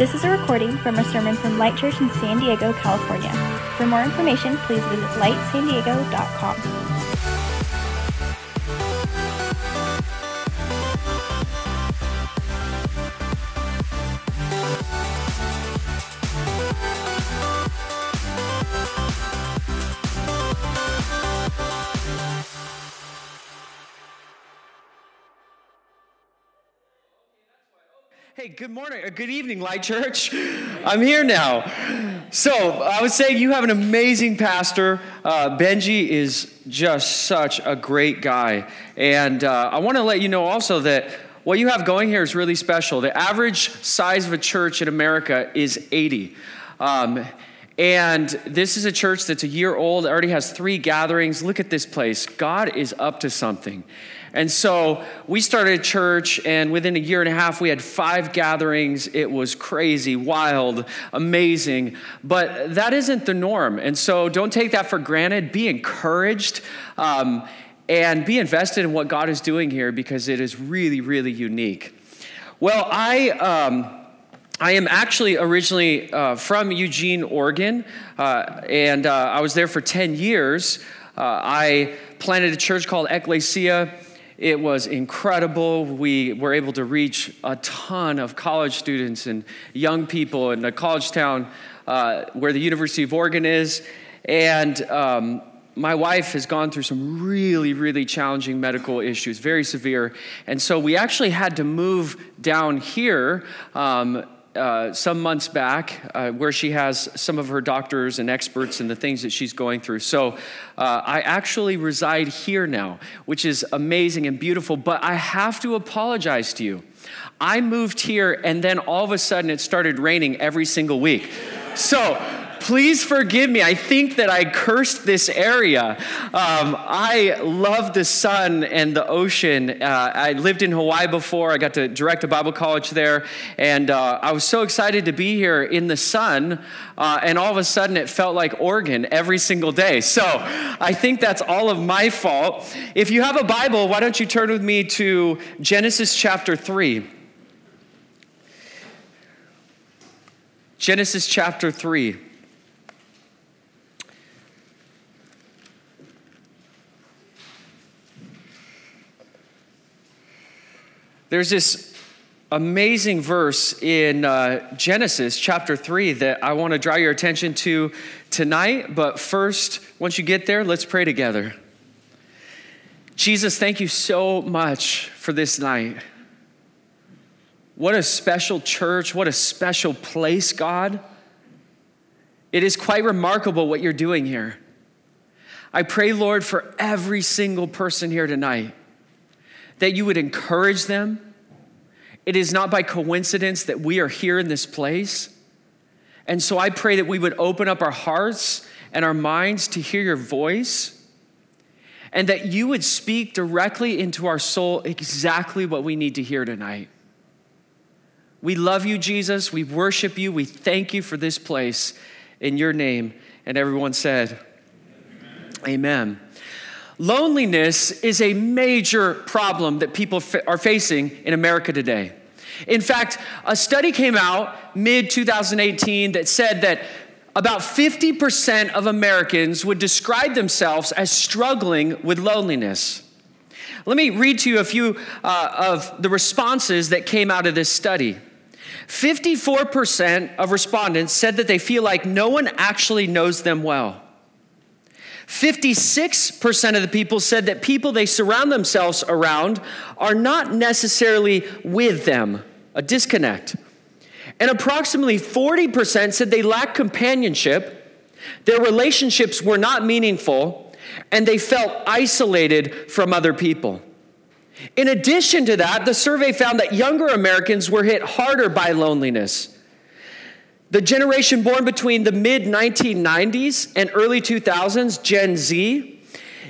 This is a recording from a sermon from Light Church in San Diego, California. For more information, please visit lightsandiego.com. Hey, good morning, or good evening, Light Church. I'm here now. So I would say you have an amazing pastor. Benji is just such a great guy. And I want to let you know also that what you have going here is really special. The average size of a church in America is 80. And this is a church that's a year old, already has 3 gatherings. Look at this place. God is up to something. And so we started a church, and within a year and a half, we had 5 gatherings. It was crazy, wild, amazing. But that isn't the norm. And so don't take that for granted. Be encouraged. And be invested in what God is doing here, because it is really, really unique. Well, I am actually originally from Eugene, Oregon, and I was there for 10 years. I planted a church called Ecclesia. It was incredible. We were able to reach a ton of college students and young people in a college town where the University of Oregon is. And my wife has gone through some really, really challenging medical issues, very severe. And so we actually had to move down here some months back, where she has some of her doctors and experts and the things that she's going through. So I actually reside here now, which is amazing and beautiful, but I have to apologize to you. I moved here, and then all of a sudden it started raining every single week. So please forgive me. I think that I cursed this area. I love the sun and the ocean. I lived in Hawaii before. I got to direct a Bible college there. And I was so excited to be here in the sun. And all of a sudden, it felt like Oregon every single day. So I think that's all of my fault. If you have a Bible, why don't you turn with me to Genesis chapter 3. Genesis chapter 3. There's this amazing verse in Genesis chapter 3 that I want to draw your attention to tonight. But first, once you get there, let's pray together. Jesus, thank you so much for this night. What a special church. What a special place, God. It is quite remarkable what you're doing here. I pray, Lord, for every single person here tonight, that you would encourage them. It is not by coincidence that we are here in this place. And so I pray that we would open up our hearts and our minds to hear your voice, and that you would speak directly into our soul exactly what we need to hear tonight. We love you, Jesus. We worship you. We thank you for this place in your name. And everyone said, Amen. Loneliness is a major problem that people are facing in America today. In fact, a study came out mid-2018 that said that about 50% of Americans would describe themselves as struggling with loneliness. Let me read to you a few of the responses that came out of this study. 54% of respondents said that they feel like no one actually knows them well. 56% of the people said that people they surround themselves around are not necessarily with them, a disconnect. And approximately 40% said they lack companionship, their relationships were not meaningful, and they felt isolated from other people. In addition to that, the survey found that younger Americans were hit harder by loneliness. The generation born between the mid-1990s and early 2000s, Gen Z,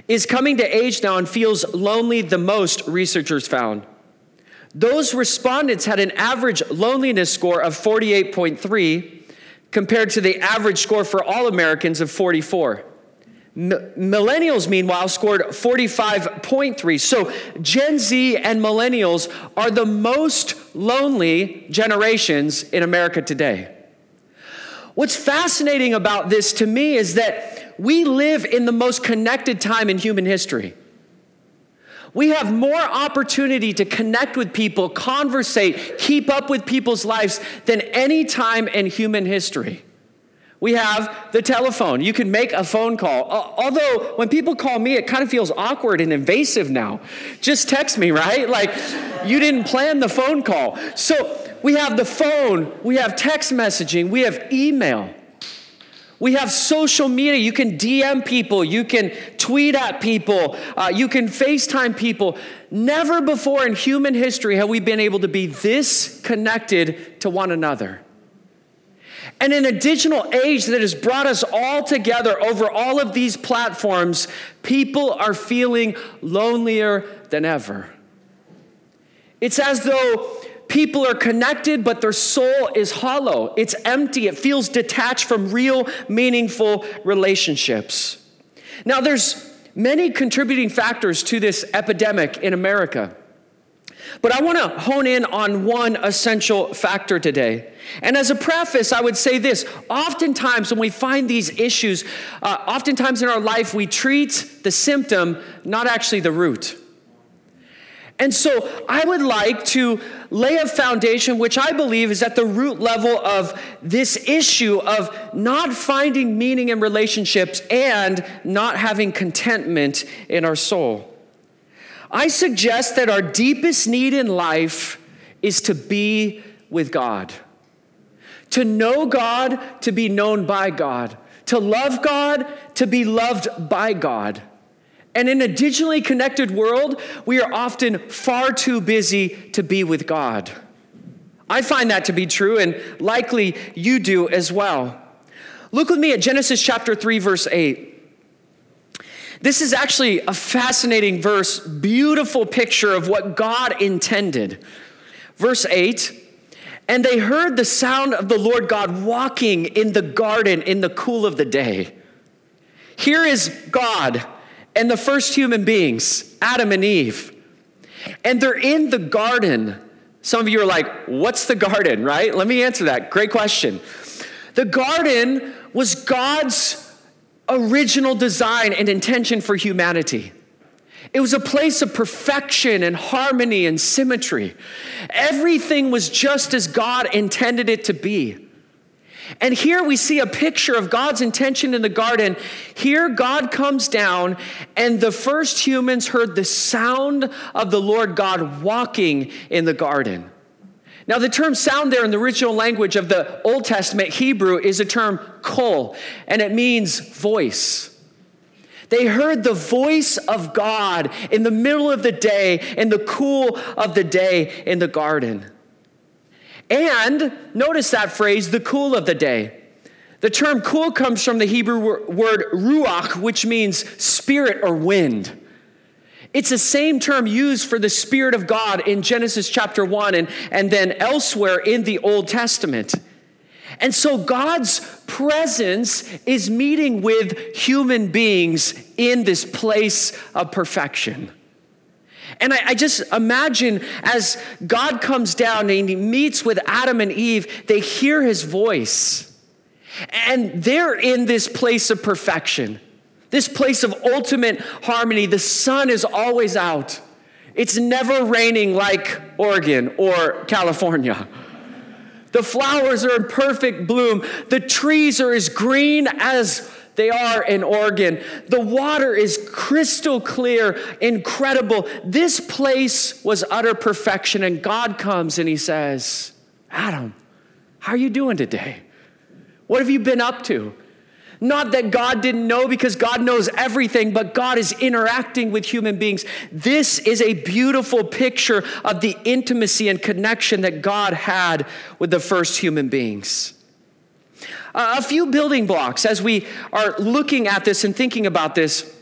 is coming to age now and feels lonely the most, researchers found. Those respondents had an average loneliness score of 48.3 compared to the average score for all Americans of 44. Millennials, meanwhile, scored 45.3. So Gen Z and millennials are the most lonely generations in America today. What's fascinating about this to me is that we live in the most connected time in human history. We have more opportunity to connect with people, conversate, keep up with people's lives than any time in human history. We have the telephone. You can make a phone call. Although when people call me, it kind of feels awkward and invasive now. Just text me, right? Like you didn't plan the phone call. So we have the phone. We have text messaging. We have email. We have social media. You can DM people. You can tweet at people. You can FaceTime people. Never before in human history have we been able to be this connected to one another. And in a digital age that has brought us all together over all of these platforms, people are feeling lonelier than ever. It's as though people are connected, but their soul is hollow. It's empty. It feels detached from real, meaningful relationships. Now, there's many contributing factors to this epidemic in America. But I want to hone in on one essential factor today. And as a preface, I would say this. Oftentimes when we find these issues, oftentimes in our life, we treat the symptom, not actually the root. And so I would like to lay a foundation, which I believe is at the root level of this issue of not finding meaning in relationships and not having contentment in our soul. I suggest that our deepest need in life is to be with God, to know God, to be known by God, to love God, to be loved by God. And in a digitally connected world, we are often far too busy to be with God. I find that to be true, and likely you do as well. Look with me at Genesis chapter 3, verse 8. This is actually a fascinating verse, beautiful picture of what God intended. Verse 8, and they heard the sound of the Lord God walking in the garden in the cool of the day. Here is God and the first human beings, Adam and Eve. And they're in the garden. Some of you are like, what's the garden, right? Let me answer that. Great question. The garden was God's original design and intention for humanity. It was a place of perfection and harmony and symmetry. Everything was just as God intended it to be. And here we see a picture of God's intention in the garden. Here God comes down, and the first humans heard the sound of the Lord God walking in the garden. Now, the term sound there in the original language of the Old Testament Hebrew is a term kol, and it means voice. They heard the voice of God in the middle of the day, in the cool of the day in the garden. And notice that phrase, the cool of the day. The term cool comes from the Hebrew word ruach, which means spirit or wind. It's the same term used for the Spirit of God in Genesis chapter 1 and then elsewhere in the Old Testament. And so God's presence is meeting with human beings in this place of perfection. And I just imagine as God comes down and he meets with Adam and Eve, they hear his voice. And they're in this place of perfection. This place of ultimate harmony. The sun is always out. It's never raining like Oregon or California. The flowers are in perfect bloom. The trees are as green as they are in Oregon. The water is crystal clear, incredible. This place was utter perfection. And God comes and he says, Adam, how are you doing today? What have you been up to? Not that God didn't know, because God knows everything, but God is interacting with human beings. This is a beautiful picture of the intimacy and connection that God had with the first human beings. A few building blocks as we are looking at this and thinking about this.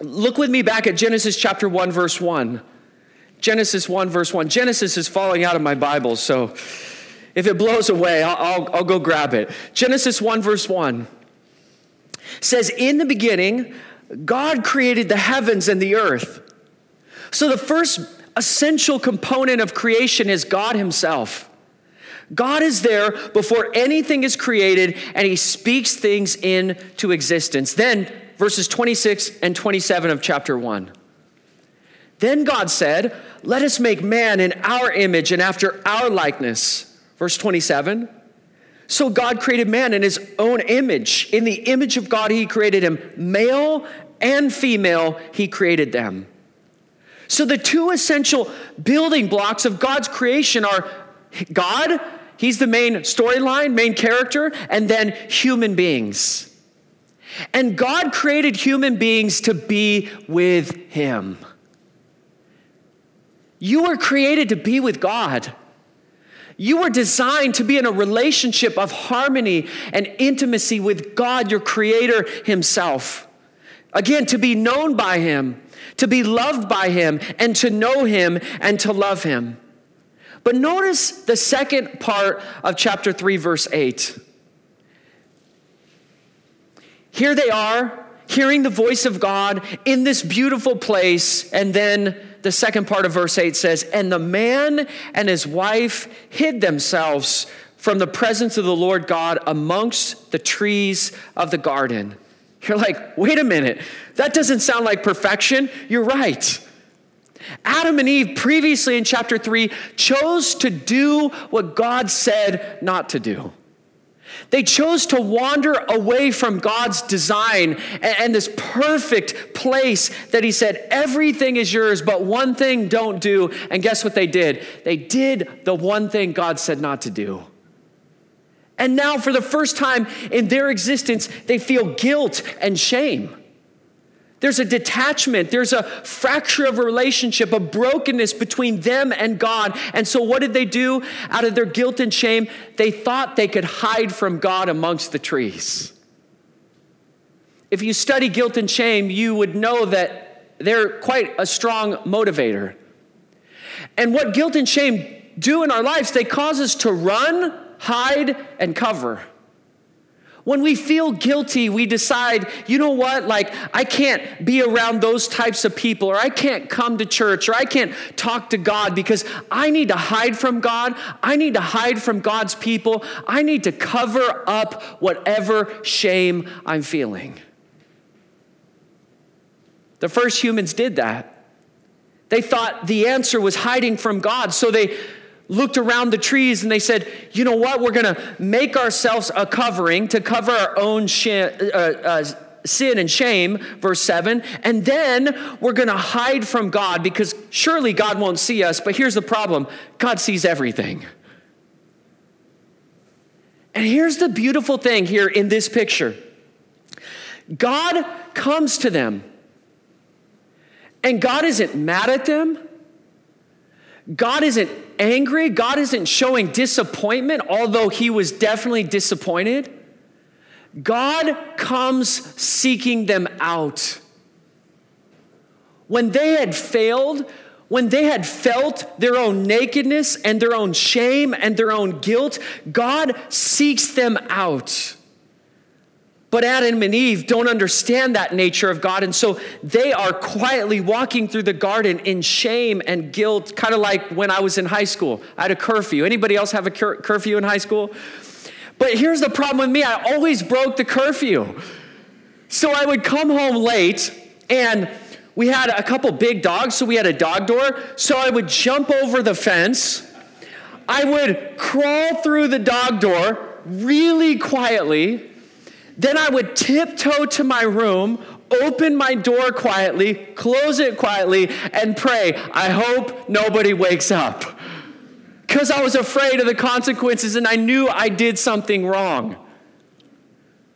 Look with me back at Genesis chapter 1, verse 1. Genesis 1, verse 1. Genesis is falling out of my Bible, so if it blows away, I'll go grab it. Genesis 1, verse 1. It says, in the beginning, God created the heavens and the earth. So the first essential component of creation is God himself. God is there before anything is created, and he speaks things into existence. Then, verses 26 and 27 of chapter 1. Then God said, let us make man in our image and after our likeness. Verse 27. So God created man in his own image. In the image of God, he created him. Male and female, he created them. So the two essential building blocks of God's creation are God, he's the main storyline, main character, and then human beings. And God created human beings to be with him. You were created to be with God. You were designed to be in a relationship of harmony and intimacy with God, your creator himself. Again, to be known by him, to be loved by him, and to know him and to love him. But notice the second part of chapter 3, verse 8. Here they are, hearing the voice of God in this beautiful place. And then the second part of verse 8 says, and the man and his wife hid themselves from the presence of the Lord God amongst the trees of the garden. You're like, wait a minute. That doesn't sound like perfection. You're right. Adam and Eve, previously in chapter 3, chose to do what God said not to do. They chose to wander away from God's design and this perfect place that he said, everything is yours, but one thing don't do. And guess what they did? They did the one thing God said not to do. And now, for the first time in their existence, they feel guilt and shame. There's a detachment. There's a fracture of a relationship, a brokenness between them and God. And so what did they do out of their guilt and shame? They thought they could hide from God amongst the trees. If you study guilt and shame, you would know that they're quite a strong motivator. And what guilt and shame do in our lives, they cause us to run, hide, and cover. When we feel guilty, we decide, you know what, like, I can't be around those types of people, or I can't come to church, or I can't talk to God because I need to hide from God. I need to hide from God's people. I need to cover up whatever shame I'm feeling. The first humans did that. They thought the answer was hiding from God, so they looked around the trees and they said, you know what, we're going to make ourselves a covering to cover our own sin and shame, verse 7, and then we're going to hide from God because surely God won't see us. But here's the problem. God sees everything. And here's the beautiful thing here in this picture. God comes to them, and God isn't mad at them. God isn't angry. God isn't showing disappointment, although he was definitely disappointed. God comes seeking them out. When they had failed, when they had felt their own nakedness and their own shame and their own guilt, God seeks them out. But Adam and Eve don't understand that nature of God, and so they are quietly walking through the garden in shame and guilt, kind of like when I was in high school. I had a curfew. Anybody else have a curfew in high school? But here's the problem with me. I always broke the curfew. So I would come home late, and we had a couple big dogs, so we had a dog door. So I would jump over the fence. I would crawl through the dog door really quietly. Then I would tiptoe to my room, open my door quietly, close it quietly, and pray, I hope nobody wakes up. Because I was afraid of the consequences and I knew I did something wrong.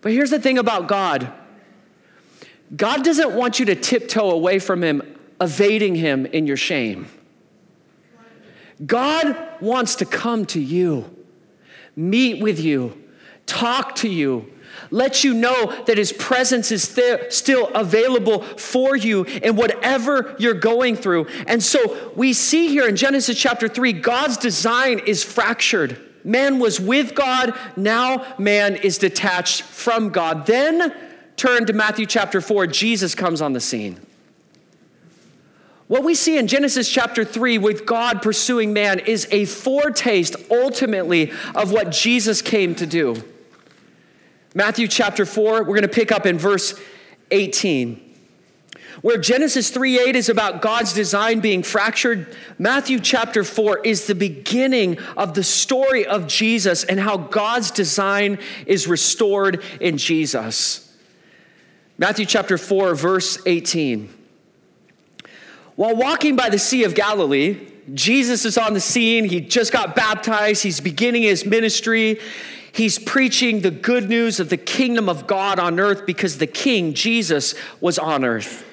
But here's the thing about God. God doesn't want you to tiptoe away from him, evading him in your shame. God wants to come to you, meet with you, talk to you, let you know that his presence is there, still available for you in whatever you're going through. And so we see here in Genesis chapter 3, God's design is fractured. Man was with God. Now man is detached from God. Then turn to Matthew chapter 4, Jesus comes on the scene. What we see in Genesis chapter 3 with God pursuing man is a foretaste ultimately of what Jesus came to do. Matthew chapter 4, we're going to pick up in verse 18. Where Genesis 3:8 is about God's design being fractured, Matthew chapter 4 is the beginning of the story of Jesus and how God's design is restored in Jesus. Matthew chapter 4, verse 18. While walking by the Sea of Galilee, Jesus is on the scene. He just got baptized. He's beginning his ministry. He's preaching the good news of the kingdom of God on earth because the king, Jesus, was on earth.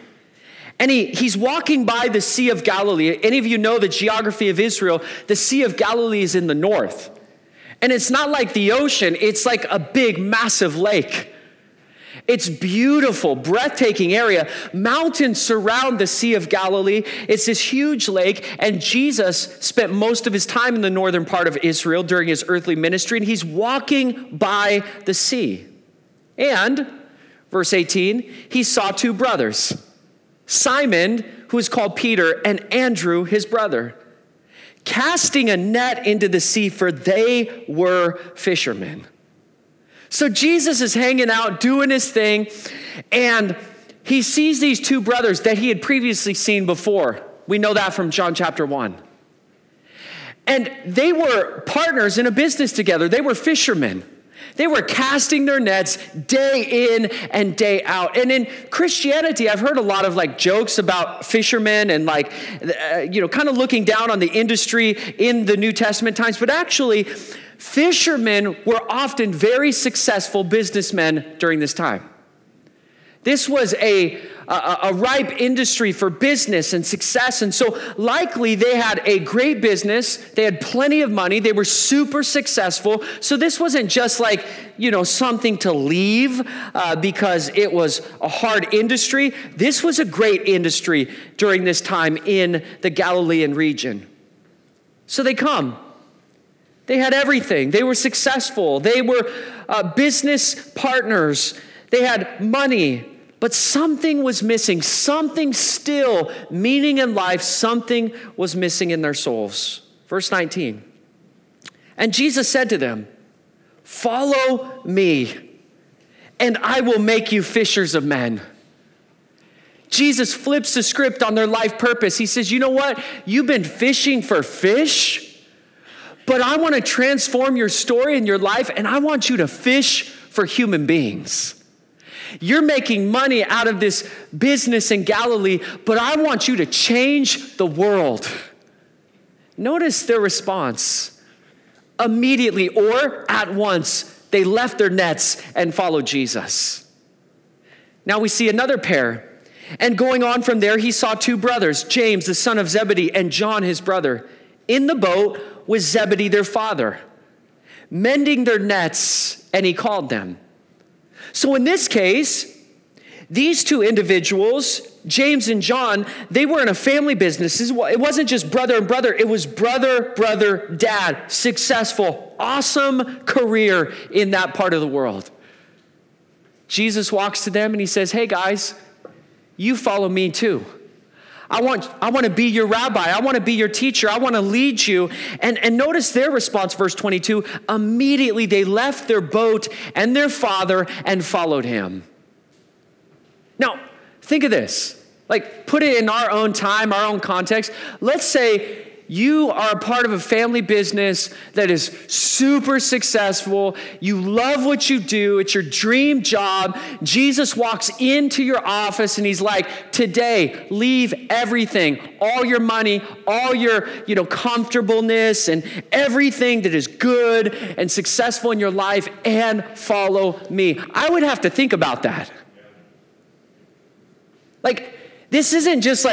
And he's walking by the Sea of Galilee. Any of you know the geography of Israel? The Sea of Galilee is in the north. And it's not like the ocean. It's like a big, massive lake. It's beautiful, breathtaking area. Mountains surround the Sea of Galilee. It's this huge lake, and Jesus spent most of his time in the northern part of Israel during his earthly ministry, and he's walking by the sea. And, verse 18, he saw two brothers, Simon, who is called Peter, and Andrew, his brother, casting a net into the sea, for they were fishermen. So Jesus is hanging out, doing his thing, and he sees these two brothers that he had previously seen before. We know that from John chapter 1. And they were partners in a business together. They were fishermen. They were casting their nets day in and day out. And in Christianity, I've heard a lot of jokes about fishermen and kind of looking down on the industry in the New Testament times. But actually, fishermen were often very successful businessmen during this time. This was a ripe industry for business and success. And so likely they had a great business. They had plenty of money. They were super successful. So this wasn't just something to leave because it was a hard industry. This was a great industry during this time in the Galilean region. So they come. They had everything. They were successful. They were business partners. They had money. But something was missing, something still, meaning in life, something was missing in their souls. Verse 19, and Jesus said to them, "Follow me, and I will make you fishers of men." Jesus flips the script on their life purpose. He says, you know what? You've been fishing for fish, but I want to transform your story and your life, and I want you to fish for human beings. You're making money out of this business in Galilee, but I want you to change the world. Notice their response. Immediately or at once, they left their nets and followed Jesus. Now we see another pair. And going on from there, he saw two brothers, James, the son of Zebedee, and John, his brother, in the boat with Zebedee, their father, mending their nets, and he called them. So in this case, these two individuals, James and John, they were in a family business. It wasn't just brother and brother. It was brother, brother, dad, successful, awesome career in that part of the world. Jesus walks to them and he says, hey guys, you follow me too. I want to be your rabbi. I want to be your teacher. I want to lead you. And notice their response, verse 22. Immediately they left their boat and their father and followed him. Now, think of this. Put it in our own time, our own context. Let's say you are a part of a family business that is super successful. You love what you do. It's your dream job. Jesus walks into your office and he's like, today, leave everything, all your money, all your, comfortableness and everything that is good and successful in your life and follow me. I would have to think about that. This isn't just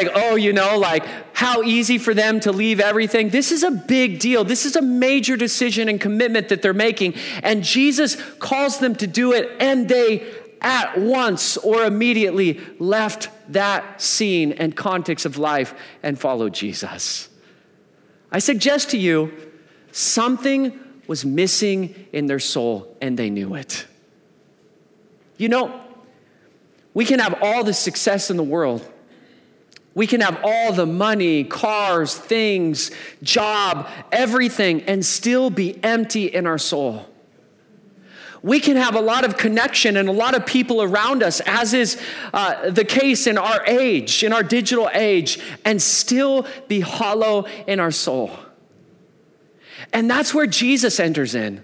how easy for them to leave everything. This is a big deal. This is a major decision and commitment that they're making. And Jesus calls them to do it, and they at once or immediately left that scene and context of life and followed Jesus. I suggest to you, something was missing in their soul, and they knew it. We can have all the success in the world. We can have all the money, cars, things, job, everything, and still be empty in our soul. We can have a lot of connection and a lot of people around us, as is the case in our age, in our digital age, and still be hollow in our soul. And that's where Jesus enters in.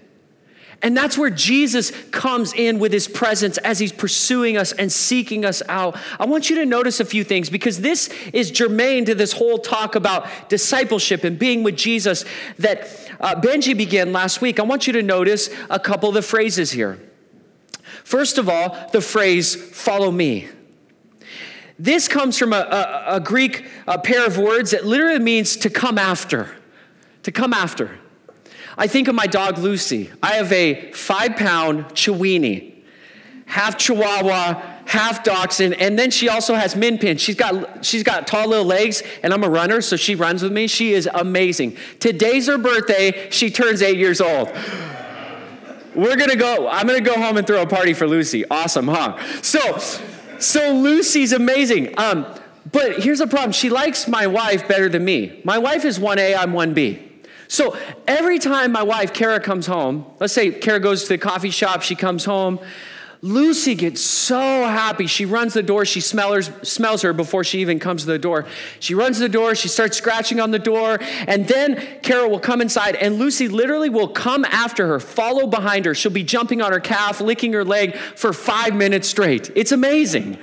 And that's where Jesus comes in with his presence as he's pursuing us and seeking us out. I want you to notice a few things, because this is germane to this whole talk about discipleship and being with Jesus that Benji began last week. I want you to notice a couple of the phrases here. First of all, the phrase, follow me. This comes from a Greek pair of words that literally means to come after, to come after. I think of my dog, Lucy. I have a 5-pound Chiweenie, half Chihuahua, half Dachshund, and then she also has Min Pin. She's got tall little legs, and I'm a runner, so she runs with me. She is amazing. Today's her birthday. She turns 8 years old. I'm going to go home and throw a party for Lucy. Awesome, huh? So Lucy's amazing. But here's the problem. She likes my wife better than me. My wife is 1A, I'm 1B. So every time my wife, Kara, comes home, let's say Kara goes to the coffee shop, she comes home, Lucy gets so happy. She runs the door. She smells her before she even comes to the door. She runs to the door. She starts scratching on the door. And then Kara will come inside, and Lucy literally will come after her, follow behind her. She'll be jumping on her calf, licking her leg for 5 minutes straight. It's amazing.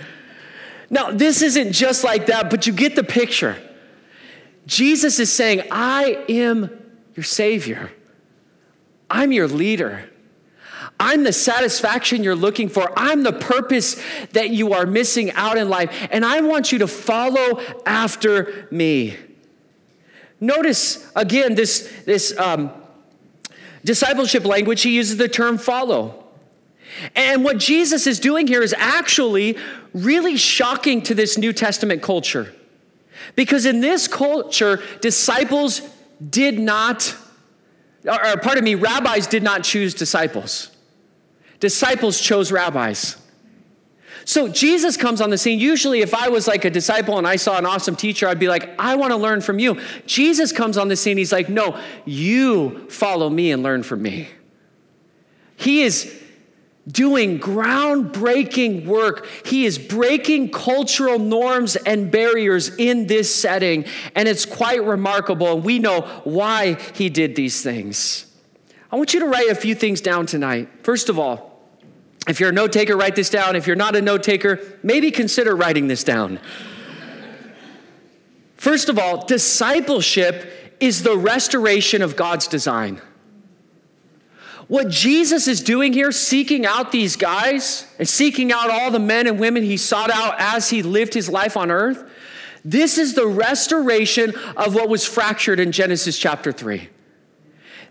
Now, this isn't just like that, but you get the picture. Jesus is saying, I am your Savior. I'm your leader. I'm the satisfaction you're looking for. I'm the purpose that you are missing out in life. And I want you to follow after me. Notice, again, this discipleship language, he uses the term follow. And what Jesus is doing here is actually really shocking to this New Testament culture. Because in this culture, disciples did not, or pardon me, rabbis did not choose disciples. Disciples chose rabbis. So Jesus comes on the scene. Usually if I was like a disciple and I saw an awesome teacher, I'd be like, I want to learn from you. Jesus comes on the scene. He's like, no, you follow me and learn from me. He is doing groundbreaking work. He is breaking cultural norms and barriers in this setting, and it's quite remarkable, and we know why he did these things. I want you to write a few things down tonight. First of all, if you're a note taker, write this down. If you're not a note taker, maybe consider writing this down. First of all, discipleship is the restoration of God's design. What Jesus is doing here, seeking out these guys and seeking out all the men and women he sought out as he lived his life on earth, this is the restoration of what was fractured in Genesis chapter 3.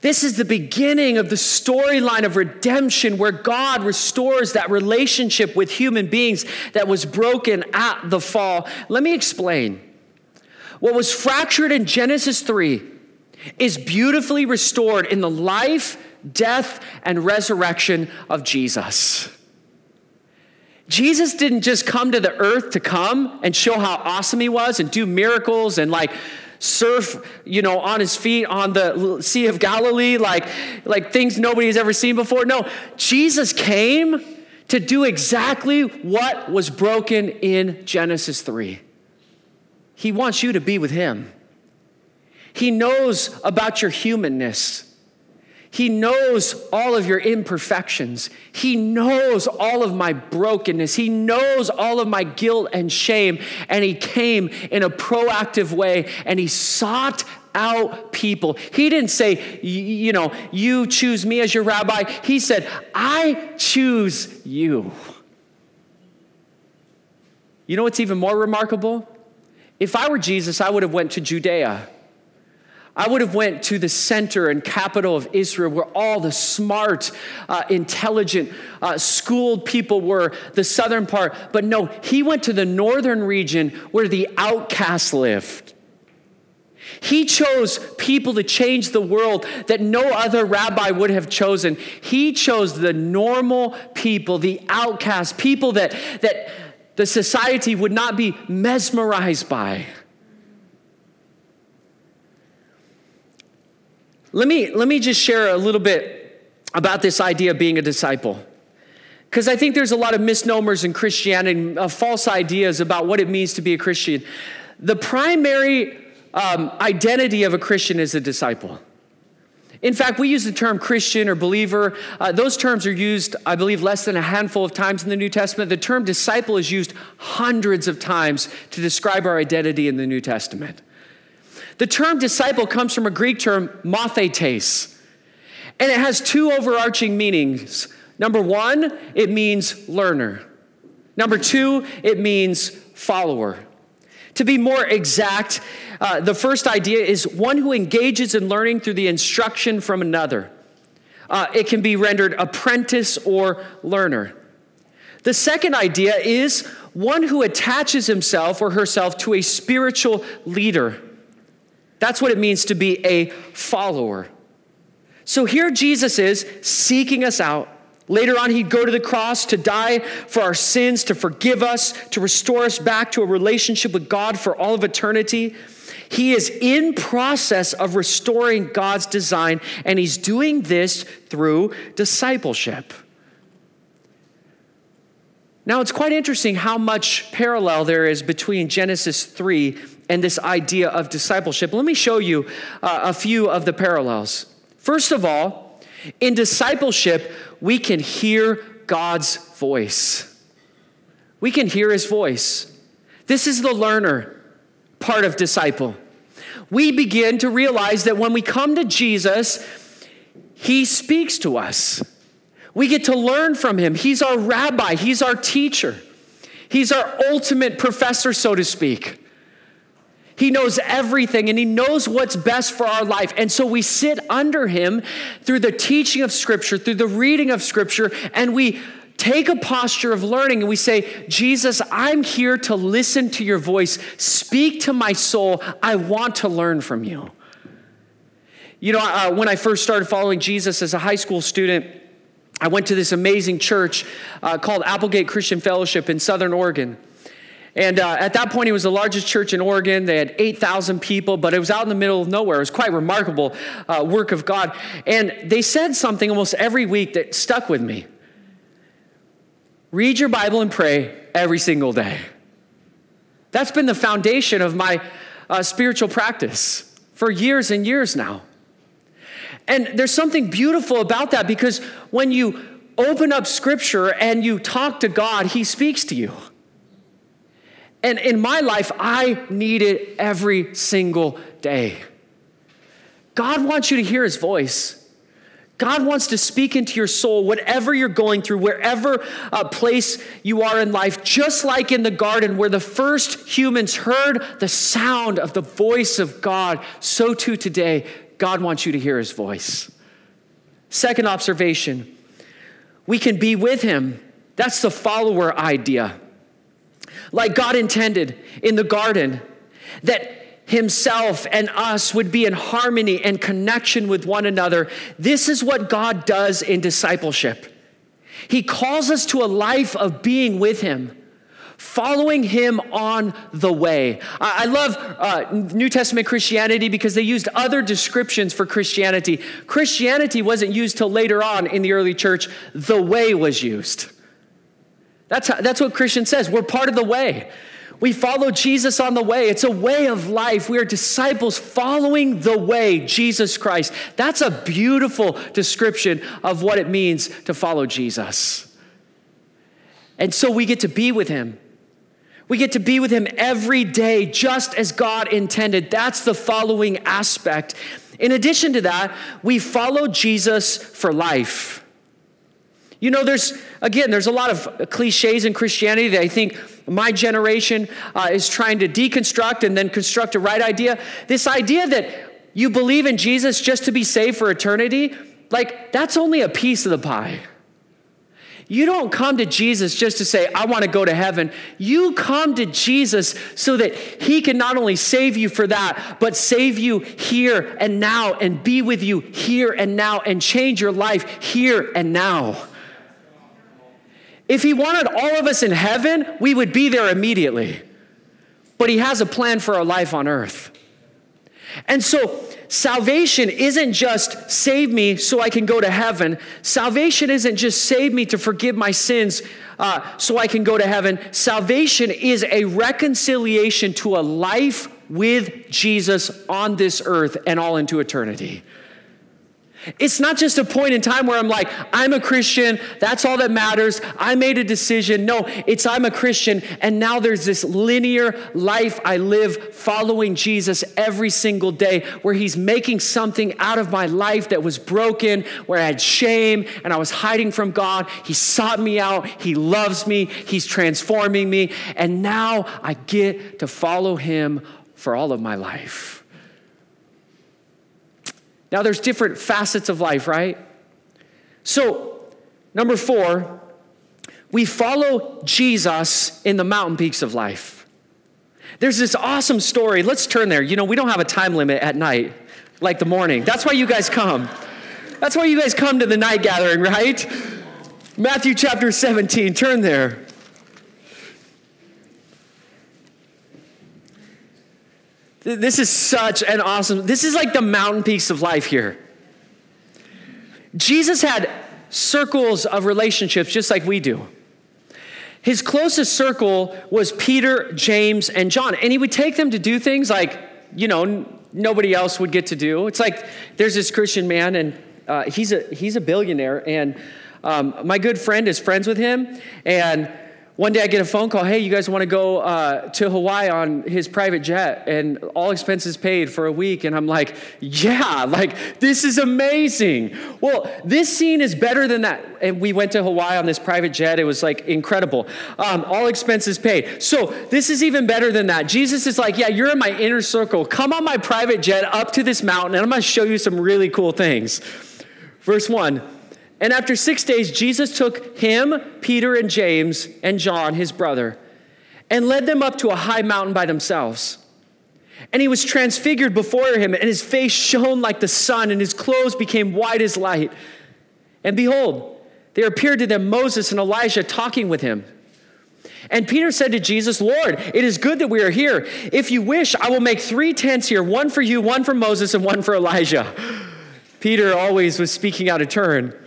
This is the beginning of the storyline of redemption where God restores that relationship with human beings that was broken at the fall. Let me explain. What was fractured in Genesis 3 is beautifully restored in the life, death, and resurrection of Jesus. Jesus didn't just come to the earth to come and show how awesome he was and do miracles and like surf, on his feet on the Sea of Galilee, like things nobody has ever seen before. No, Jesus came to do exactly what was broken in Genesis 3. He wants you to be with him. He knows about your humanness. He knows all of your imperfections. He knows all of my brokenness. He knows all of my guilt and shame. And he came in a proactive way and he sought out people. He didn't say, you choose me as your rabbi. He said, I choose you. You know what's even more remarkable? If I were Jesus, I would have went to Judea. I would have went to the center and capital of Israel where all the smart, intelligent, schooled people were, the southern part. But no, he went to the northern region where the outcasts lived. He chose people to change the world that no other rabbi would have chosen. He chose the normal people, the outcasts, people that the society would not be mesmerized by. Let me just share a little bit about this idea of being a disciple, because I think there's a lot of misnomers in Christianity, false ideas about what it means to be a Christian. The primary identity of a Christian is a disciple. In fact, we use the term Christian or believer. Those terms are used, I believe, less than a handful of times in the New Testament. The term disciple is used hundreds of times to describe our identity in the New Testament. The term disciple comes from a Greek term, mathetes, and it has two overarching meanings. Number one, it means learner. Number two, it means follower. To be more exact, the first idea is one who engages in learning through the instruction from another. It can be rendered apprentice or learner. The second idea is one who attaches himself or herself to a spiritual leader. That's what it means to be a follower. So here Jesus is seeking us out. Later on, he'd go to the cross to die for our sins, to forgive us, to restore us back to a relationship with God for all of eternity. He is in process of restoring God's design, and he's doing this through discipleship. Now, it's quite interesting how much parallel there is between Genesis 3 and this idea of discipleship. Let me show you a few of the parallels. First of all, in discipleship, we can hear God's voice. We can hear his voice. This is the learner part of disciple. We begin to realize that when we come to Jesus, he speaks to us. We get to learn from him. He's our rabbi. He's our teacher. He's our ultimate professor, so to speak. He knows everything, and he knows what's best for our life. And so we sit under him through the teaching of Scripture, through the reading of Scripture, and we take a posture of learning, and we say, Jesus, I'm here to listen to your voice. Speak to my soul. I want to learn from you. You know, when I first started following Jesus as a high school student, I went to this amazing church called Applegate Christian Fellowship in Southern Oregon. And at that point, it was the largest church in Oregon. They had 8,000 people, but it was out in the middle of nowhere. It was quite remarkable work of God. And they said something almost every week that stuck with me. Read your Bible and pray every single day. That's been the foundation of my spiritual practice for years and years now. And there's something beautiful about that, because when you open up Scripture and you talk to God, he speaks to you. And in my life, I need it every single day. God wants you to hear his voice. God wants to speak into your soul, whatever you're going through, wherever place you are in life, just like in the garden where the first humans heard the sound of the voice of God, so too today, God wants you to hear his voice. Second observation, we can be with him. That's the follower idea. Like God intended in the garden, that himself and us would be in harmony and connection with one another. This is what God does in discipleship. He calls us to a life of being with him, following him on the way. I love New Testament Christianity because they used other descriptions for Christianity. Christianity wasn't used till later on in the early church. The way was used. That's what Christian says. We're part of the way. We follow Jesus on the way. It's a way of life. We are disciples following the way, Jesus Christ. That's a beautiful description of what it means to follow Jesus. And so we get to be with him. We get to be with him every day, just as God intended. That's the following aspect. In addition to that, we follow Jesus for life. You know, there's a lot of cliches in Christianity that I think my generation is trying to deconstruct and then construct a right idea. This idea that you believe in Jesus just to be saved for eternity, like that's only a piece of the pie. You don't come to Jesus just to say, I want to go to heaven. You come to Jesus so that he can not only save you for that, but save you here and now and be with you here and now and change your life here and now. If he wanted all of us in heaven, we would be there immediately. But he has a plan for our life on earth. And so salvation isn't just save me so I can go to heaven. Salvation isn't just save me to forgive my sins so I can go to heaven. Salvation is a reconciliation to a life with Jesus on this earth and all into eternity. It's not just a point in time where I'm like, I'm a Christian, that's all that matters, I made a decision. No, it's I'm a Christian, and now there's this linear life I live following Jesus every single day, where he's making something out of my life that was broken, where I had shame, and I was hiding from God. He sought me out, he loves me, he's transforming me, and now I get to follow him for all of my life. Now, there's different facets of life, right? So, number 4, we follow Jesus in the mountain peaks of life. There's this awesome story. Let's turn there. You know, we don't have a time limit at night, like the morning. That's why you guys come. That's why you guys come to the night gathering, right? Matthew chapter 17, turn there. This is such an awesome, this is like the mountain peaks of life here. Jesus had circles of relationships just like we do. His closest circle was Peter, James, and John. And he would take them to do things like, you know, nobody else would get to do. It's like there's this Christian man, and he's a billionaire. And my good friend is friends with him. And one day I get a phone call, hey, you guys want to go to Hawaii on his private jet and all expenses paid for a week? And I'm like, yeah, like this is amazing. Well, this scene is better than that. And we went to Hawaii on this private jet. It was like incredible. All expenses paid. So this is even better than that. Jesus is like, yeah, you're in my inner circle. Come on my private jet up to this mountain and I'm going to show you some really cool things. Verse 1. And after 6 days, Jesus took him, Peter, and James, and John, his brother, and led them up to a high mountain by themselves. And he was transfigured before him, and his face shone like the sun, and his clothes became white as light. And behold, there appeared to them Moses and Elijah talking with him. And Peter said to Jesus, Lord, it is good that we are here. If you wish, I will make 3 tents here, one for you, one for Moses, and one for Elijah. Peter always was speaking out of turn.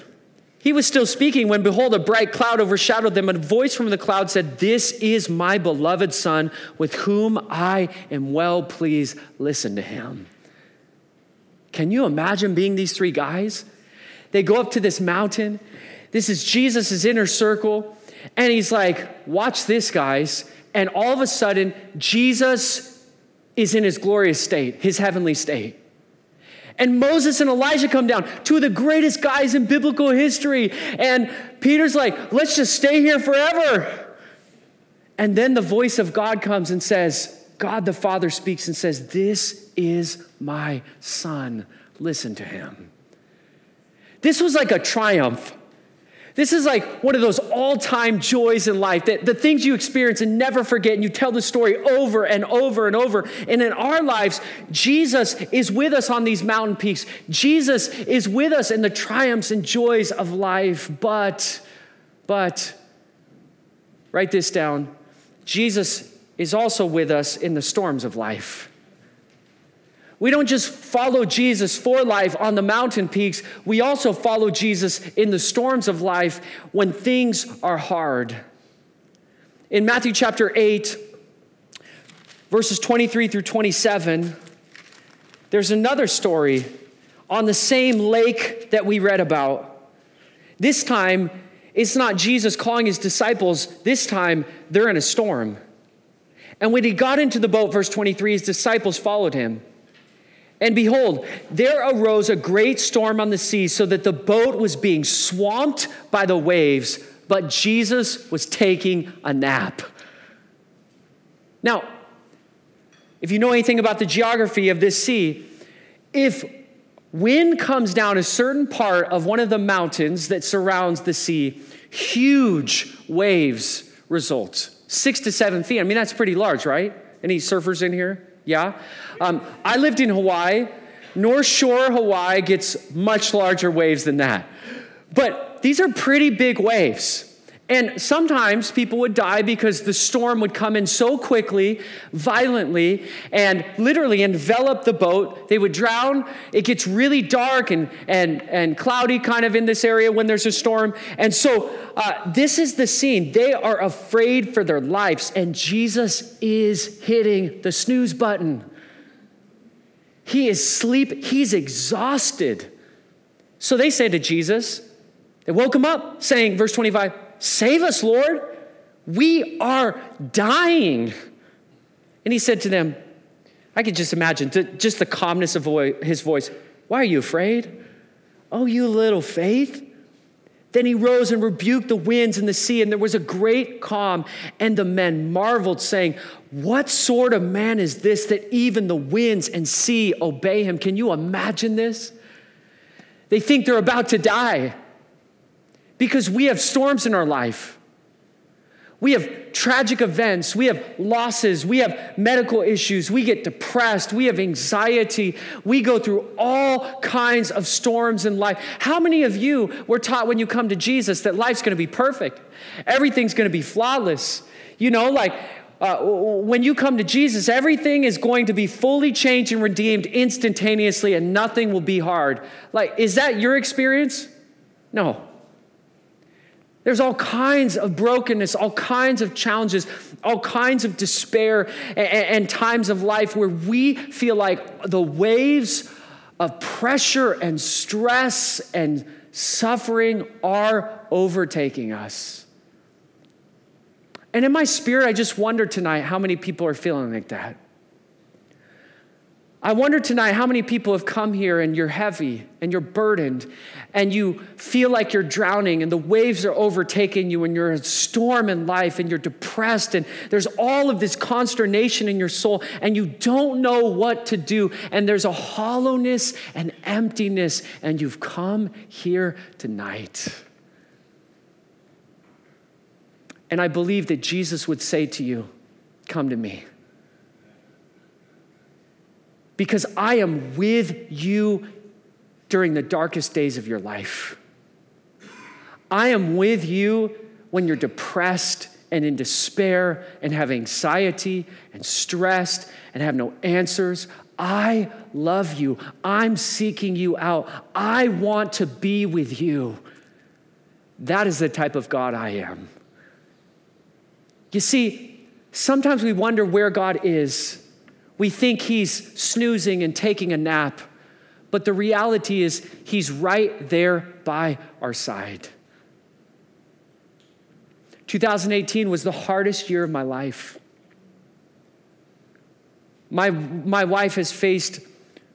He was still speaking when, behold, a bright cloud overshadowed them, and a voice from the cloud said, this is my beloved son, with whom I am well pleased. Listen to him. Can you imagine being these 3 guys? They go up to this mountain. This is Jesus' inner circle. And he's like, watch this, guys. And all of a sudden, Jesus is in his glorious state, his heavenly state. And Moses and Elijah come down, 2 of the greatest guys in biblical history. And Peter's like, let's just stay here forever. And then the voice of God comes and says, God the Father speaks and says, this is my son. Listen to him. This was like a triumph. This is like one of those all-time joys in life, that the things you experience and never forget, and you tell the story over and over and over. And in our lives, Jesus is with us on these mountain peaks. Jesus is with us in the triumphs and joys of life. But, write this down. Jesus is also with us in the storms of life. We don't just follow Jesus for life on the mountain peaks. We also follow Jesus in the storms of life when things are hard. In Matthew chapter 8, verses 23 through 27, there's another story on the same lake that we read about. This time, it's not Jesus calling his disciples. This time, they're in a storm. And when he got into the boat, verse 23, his disciples followed him. And behold, there arose a great storm on the sea, so that the boat was being swamped by the waves, but Jesus was taking a nap. Now, if you know anything about the geography of this sea, if wind comes down a certain part of one of the mountains that surrounds the sea, huge waves result, 6 to 7 feet. I mean, that's pretty large, right? Any surfers in here? Yeah. I lived in Hawaii. North Shore Hawaii gets much larger waves than that. But these are pretty big waves. And sometimes people would die because the storm would come in so quickly, violently, and literally envelop the boat. They would drown. It gets really dark and cloudy kind of in this area when there's a storm. And so this is the scene. They are afraid for their lives, and Jesus is hitting the snooze button. He is asleep. He's exhausted. So they say to Jesus, they woke him up saying, verse 25, "Save us, Lord. We are dying." And he said to them, I could just imagine just the calmness of his voice. "Why are you afraid? Oh, you little faith." Then he rose and rebuked the winds and the sea, and there was a great calm. And the men marveled, saying, "What sort of man is this that even the winds and sea obey him?" Can you imagine this? They think they're about to die. Because we have storms in our life. We have tragic events. We have losses. We have medical issues. We get depressed. We have anxiety. We go through all kinds of storms in life. How many of you were taught when you come to Jesus that life's going to be perfect? Everything's going to be flawless. You know, like when you come to Jesus, everything is going to be fully changed and redeemed instantaneously, and nothing will be hard. Like, is that your experience? No. There's all kinds of brokenness, all kinds of challenges, all kinds of despair and times of life where we feel like the waves of pressure and stress and suffering are overtaking us. And in my spirit, I just wonder tonight how many people are feeling like that. I wonder tonight how many people have come here and you're heavy and you're burdened and you feel like you're drowning and the waves are overtaking you and you're in a storm in life and you're depressed and there's all of this consternation in your soul and you don't know what to do and there's a hollowness and emptiness and you've come here tonight. And I believe that Jesus would say to you, "Come to me. Because I am with you during the darkest days of your life. I am with you when you're depressed and in despair and have anxiety and stressed and have no answers. I love you. I'm seeking you out. I want to be with you." That is the type of God I am. You see, sometimes we wonder where God is. We think he's snoozing and taking a nap, but the reality is he's right there by our side. 2018 was the hardest year of my life. My wife has faced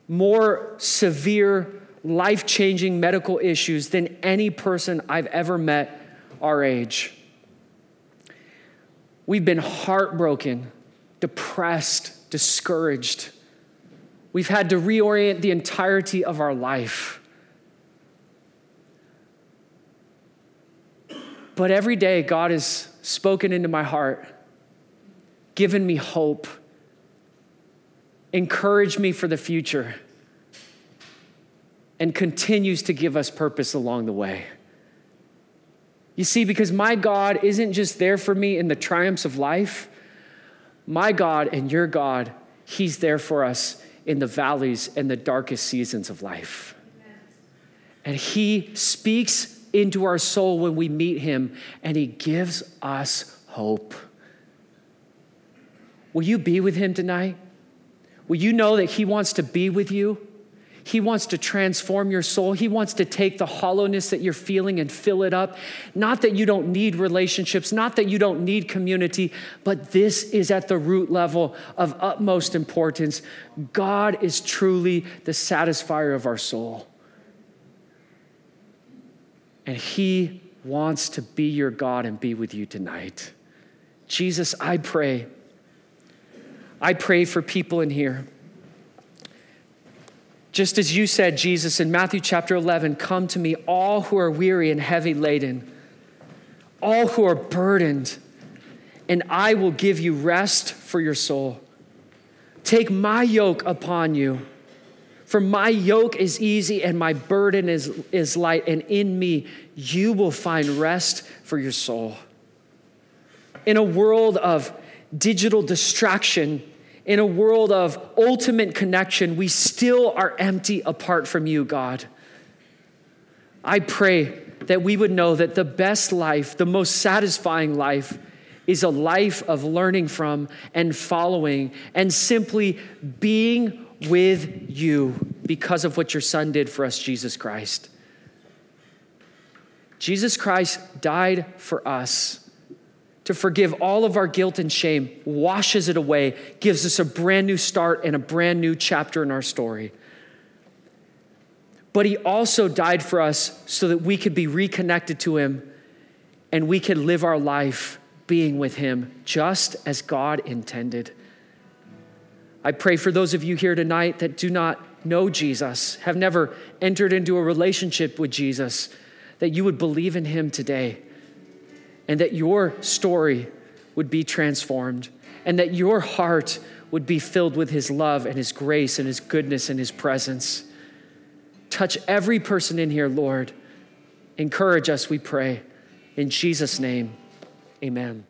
more severe, life-changing medical issues than any person I've ever met our age. We've been heartbroken, depressed, discouraged. We've had to reorient the entirety of our life. But every day, God has spoken into my heart, given me hope, encouraged me for the future, and continues to give us purpose along the way. You see, because my God isn't just there for me in the triumphs of life. My God and your God, he's there for us in the valleys and the darkest seasons of life. Amen. And he speaks into our soul when we meet him, and he gives us hope. Will you be with him tonight? Will you know that he wants to be with you? He wants to transform your soul. He wants to take the hollowness that you're feeling and fill it up. Not that you don't need relationships, not that you don't need community, but this is at the root level of utmost importance. God is truly the satisfier of our soul. And he wants to be your God and be with you tonight. Jesus, I pray for people in here. Just as you said, Jesus, in Matthew chapter 11, "Come to me, all who are weary and heavy laden, all who are burdened, and I will give you rest for your soul. Take my yoke upon you, For my yoke is easy and my burden is light, and in me you will find rest for your soul. In a world of digital distraction, in a world of ultimate connection, we still are empty apart from you, God. I pray that we would know that the best life, the most satisfying life, is a life of learning from and following and simply being with you because of what your Son did for us, Jesus Christ. Jesus Christ died for us to forgive all of our guilt and shame, washes it away, gives us a brand new start and a brand new chapter in our story. But he also died for us so that we could be reconnected to him and we could live our life being with him just as God intended. I pray for those of you here tonight that do not know Jesus, have never entered into a relationship with Jesus, that you would believe in him today, and that your story would be transformed, and that your heart would be filled with his love and his grace and his goodness and his presence. Touch every person in here, Lord. Encourage us, we pray. In Jesus' name, amen.